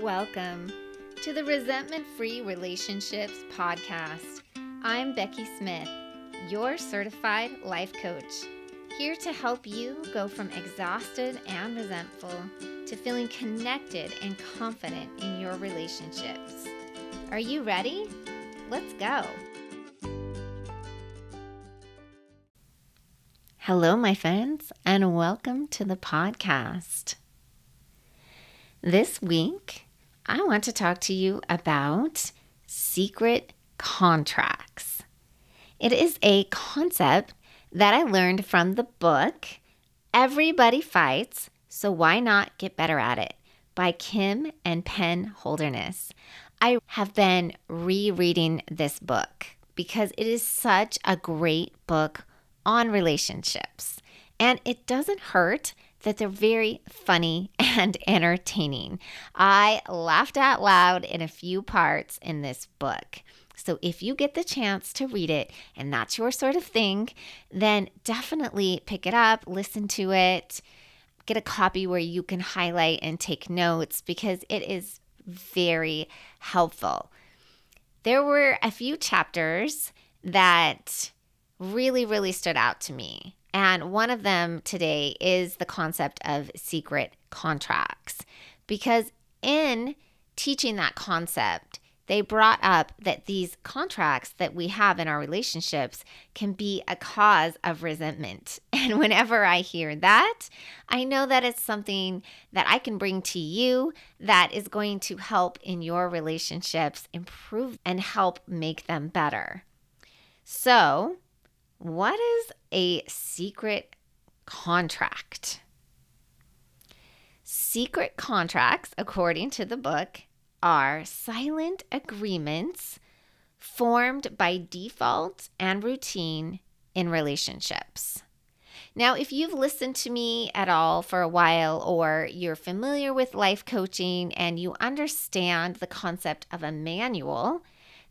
Welcome to the Resentment-Free Relationships podcast. I'm Becky Smith, your certified life coach, here to help you go from exhausted and resentful to feeling connected and confident in your relationships. Are you ready? Let's go. Hello, my friends, and welcome to the podcast. This week, I want to talk to you about secret contracts. It is a concept that I learned from the book, Everybody Fights, So Why Not Get Better at It, by Kim and Penn Holderness. I have been rereading this book because it is such a great book on relationships, and it doesn't hurt that they're very funny and entertaining. I laughed out loud in a few parts in this book. So if you get the chance to read it and that's your sort of thing, then definitely pick it up, listen to it, get a copy where you can highlight and take notes because it is very helpful. There were a few chapters that really stood out to me. And one of them today is the concept of secret contracts, because in teaching that concept, they brought up that these contracts that we have in our relationships can be a cause of resentment. And whenever I hear that, I know that it's something that I can bring to you that is going to help in your relationships improve and help make them better. So, what is a secret contract? Secret contracts, according to the book, are silent agreements formed by default and routine in relationships. Now, if you've listened to me at all for a while, or you're familiar with life coaching and you understand the concept of a manual,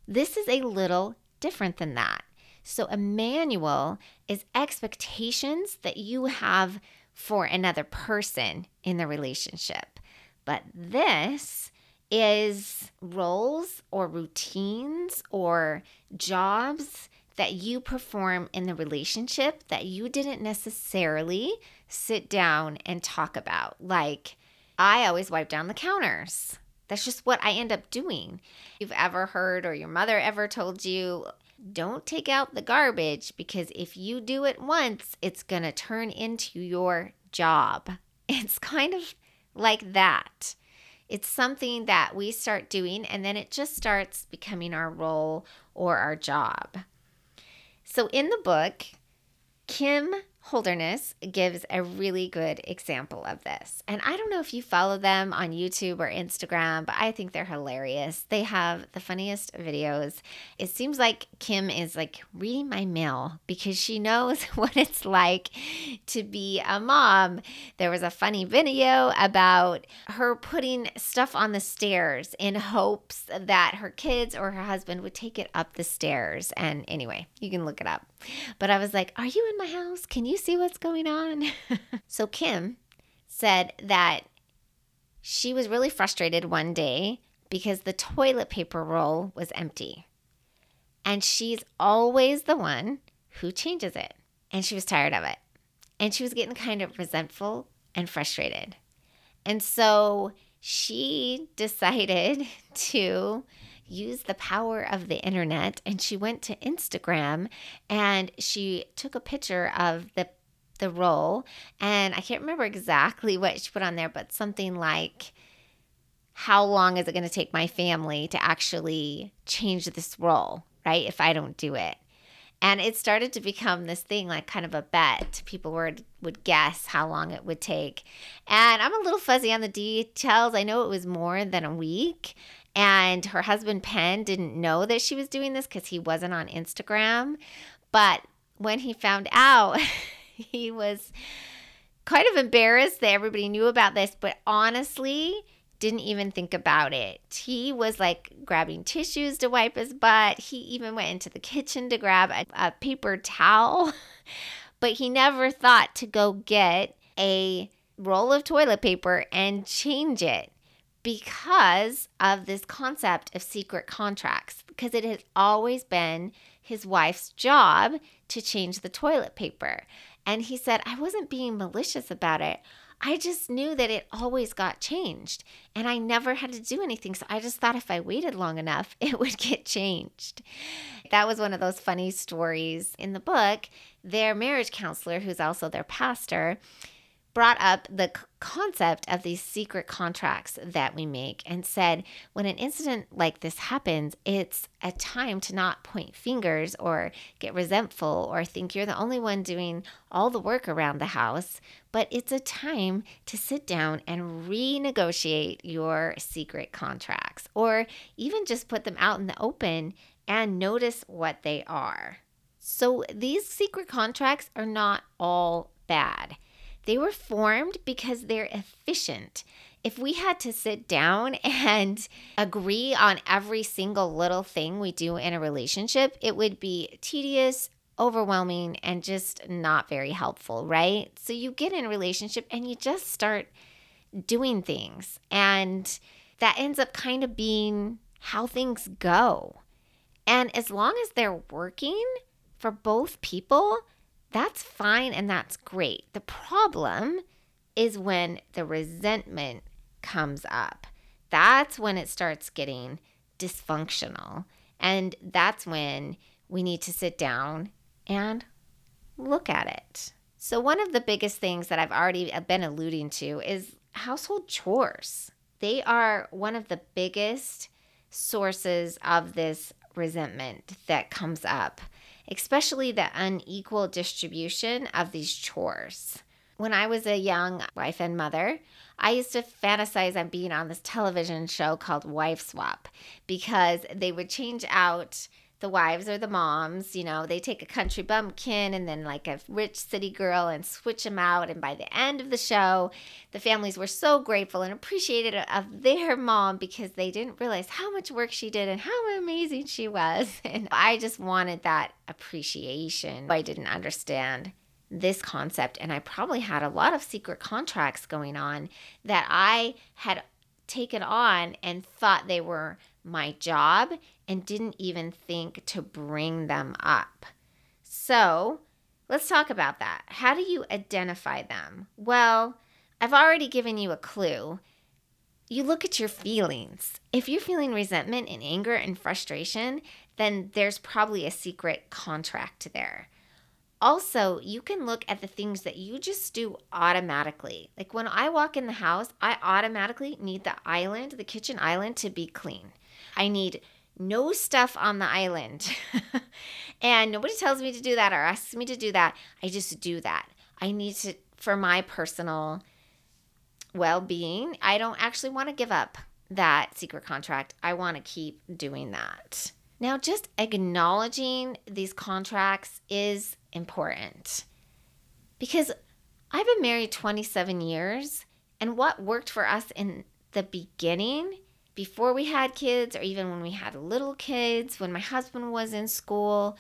this is a little different than that. So a manual is expectations that you have for another person in the relationship. But this is roles or routines or jobs that you perform in the relationship that you didn't necessarily sit down and talk about. Like, I always wipe down the counters. That's just what I end up doing. If you've ever heard or your mother ever told you, don't take out the garbage, because if you do it once, it's going to turn into your job. It's kind of like that. It's something that we start doing, and then it just starts becoming our role or our job. So in the book, Kim Holderness gives a really good example of this. And I don't know if you follow them on YouTube or Instagram, but I think they're hilarious. They have the funniest videos. It seems like Kim is like reading my mail because she knows what it's like to be a mom. There was a funny video about her putting stuff on the stairs in hopes that her kids or her husband would take it up the stairs. And anyway, you can look it up. But I was like, are you in my house? Can you see what's going on? So Kim said that she was really frustrated one day because the toilet paper roll was empty. And she's always the one who changes it. And she was tired of it. And she was getting kind of resentful and frustrated. And so she decided to use the power of the internet, and she went to Instagram and she took a picture of the roll, and I can't remember exactly what she put on there, but something like, how long is it going to take my family to actually change this roll, right, if I don't do it? And it started to become this thing, like kind of a bet. People would guess how long it would take. And I'm a little fuzzy on the details. I know it was more than a week. And her husband, Penn, didn't know that she was doing this because he wasn't on Instagram. But when he found out, he was kind of embarrassed that everybody knew about this, but honestly didn't even think about it. He was like grabbing tissues to wipe his butt. He even went into the kitchen to grab a paper towel. But he never thought to go get a roll of toilet paper and change it. because of this concept of secret contracts, because it has always been his wife's job to change the toilet paper. And he said, I wasn't being malicious about it. I just knew that it always got changed and I never had to do anything. So I just thought if I waited long enough, it would get changed. That was one of those funny stories in the book. Their marriage counselor, who's also their pastor, brought up the concept of these secret contracts that we make and said, when an incident like this happens, it's a time to not point fingers or get resentful or think you're the only one doing all the work around the house, but it's a time to sit down and renegotiate your secret contracts, or even just put them out in the open and notice what they are. So these secret contracts are not all bad. They were formed because they're efficient. If we had to sit down and agree on every single little thing we do in a relationship, it would be tedious, overwhelming, and just not very helpful, right? So you get in a relationship and you just start doing things. And that ends up kind of being how things go. And as long as they're working for both people, that's fine and that's great. The problem is when the resentment comes up. That's when it starts getting dysfunctional. And that's when we need to sit down and look at it. So one of the biggest things that I've already been alluding to is household chores. They are one of the biggest sources of this resentment that comes up, especially the unequal distribution of these chores. When I was a young wife and mother, I used to fantasize on being on this television show called Wife Swap, because they would change out the wives or the moms. You know, they take a country bumpkin and then like a rich city girl and switch them out. And by the end of the show, the families were so grateful and appreciated of their mom because they didn't realize how much work she did and how amazing she was. And I just wanted that appreciation. I didn't understand this concept, and I probably had a lot of secret contracts going on that I had taken on and thought they were my job and didn't even think to bring them up. So let's talk about that. How do you identify them? Well, I've already given you a clue. You look at your feelings. If you're feeling resentment and anger and frustration, then there's probably a secret contract there. Also, you can look at the things that you just do automatically. Like when I walk in the house, I automatically need the island, the kitchen island, to be clean. I need no stuff on the island. And nobody tells me to do that or asks me to do that. I just do that. I need to, for my personal well-being, I don't actually want to give up that secret contract. I want to keep doing that. Now, just acknowledging these contracts is important, because I've been married 27 years, and what worked for us in the beginning, before we had kids, or even when we had little kids, when my husband was in school,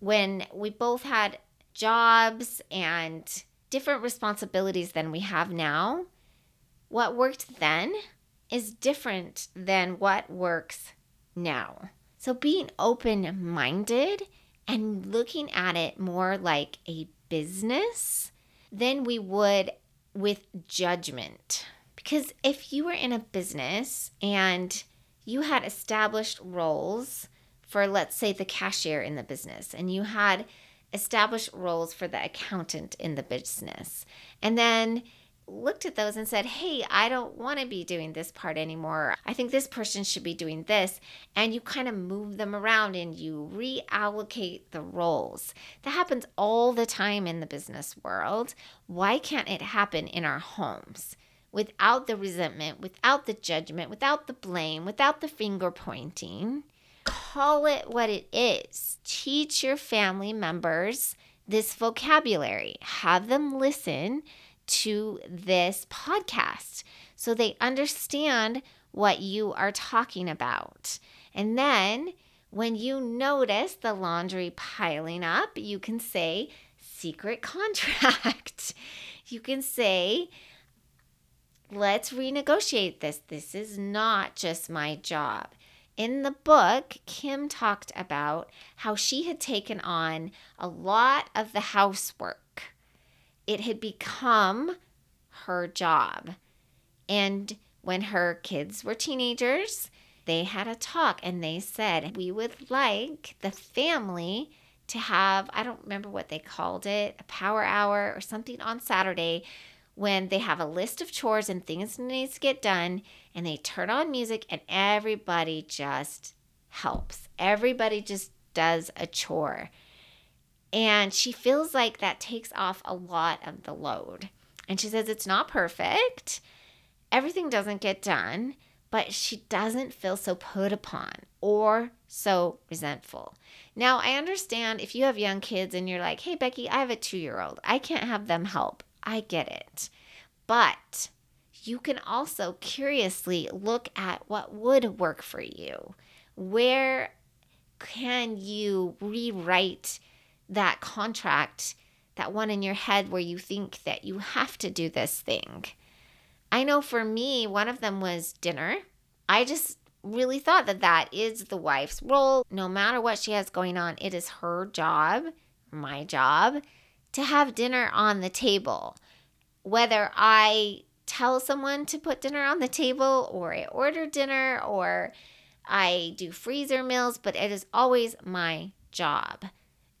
when we both had jobs and different responsibilities than we have now, what worked then is different than what works now. So being open-minded and looking at it more like a business than we would with judgment. Because if you were in a business and you had established roles for, let's say, the cashier in the business, and you had established roles for the accountant in the business, and then looked at those and said, hey, I don't want to be doing this part anymore. I think this person should be doing this. And you kind of move them around and you reallocate the roles. That happens all the time in the business world. Why can't it happen in our homes without the resentment, without the judgment, without the blame, without the finger pointing? Call it what it is. Teach your family members this vocabulary. Have them listen to this podcast so they understand what you are talking about. And then when you notice the laundry piling up, you can say secret contract. You can say let's renegotiate this. This is not just my job. In the book, Kim talked about how she had taken on a lot of the housework. It had become her job. And when her kids were teenagers, they had a talk and they said, we would like the family to have, I don't remember what they called it, a power hour or something on Saturday when they have a list of chores and things that needs to get done, and they turn on music and everybody just helps. Everybody just does a chore. And she feels like that takes off a lot of the load. And she says it's not perfect. Everything doesn't get done, but she doesn't feel so put upon or so resentful. Now, I understand if you have young kids and you're like, hey, Becky, I have a 2-year-old. I can't have them help. I get it. But you can also curiously look at what would work for you. Where can you rewrite that contract, that one in your head where you think that you have to do this thing? I know for me, one of them was dinner. I just really thought that that is the wife's role. No matter what she has going on, it is her job, my job, to have dinner on the table. Whether I tell someone to put dinner on the table, or I order dinner, or I do freezer meals, but it is always my job.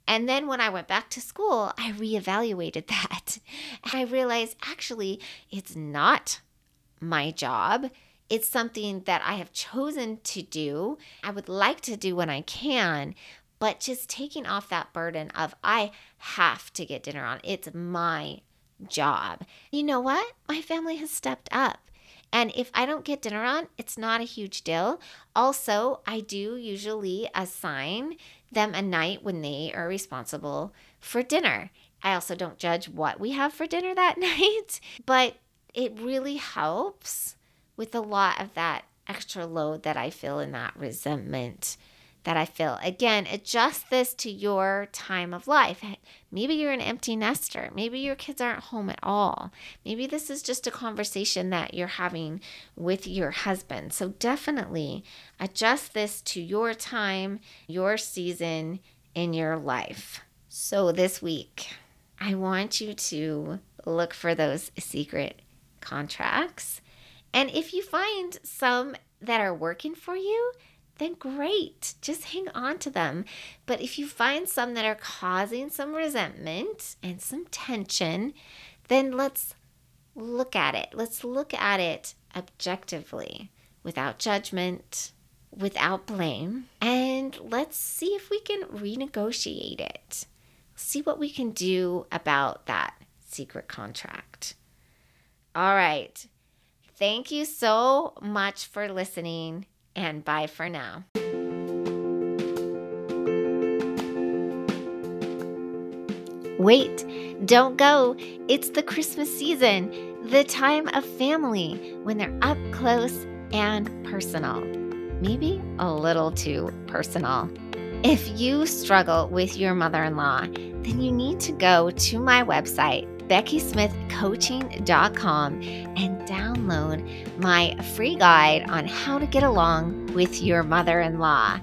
And then when I went back to school, I reevaluated that. And I realized, actually, it's not my job. It's something that I have chosen to do. I would like to do when I can, but just taking off that burden of I have to get dinner on. It's my job. You know what? My family has stepped up. And if I don't get dinner on, it's not a huge deal. Also, I do usually assign them a night when they are responsible for dinner. I also don't judge what we have for dinner that night, but it really helps with a lot of that extra load that I feel and that resentment that I feel. Again, adjust this to your time of life. Maybe you're an empty nester. Maybe your kids aren't home at all. Maybe this is just a conversation that you're having with your husband. So definitely adjust this to your time, your season in your life. So this week, I want you to look for those secret contracts. And if you find some that are working for you, then great, just hang on to them. But if you find some that are causing some resentment and some tension, then let's look at it. Let's look at it objectively, without judgment, without blame, and let's see if we can renegotiate it. See what we can do about that secret contract. All right. Thank you so much for listening. And bye for now. Wait, don't go. It's the Christmas season, the time of family, when they're up close and personal. Maybe a little too personal. If you struggle with your mother-in-law, then you need to go to my website, BeckySmithCoaching.com, and download my free guide on how to get along with your mother-in-law.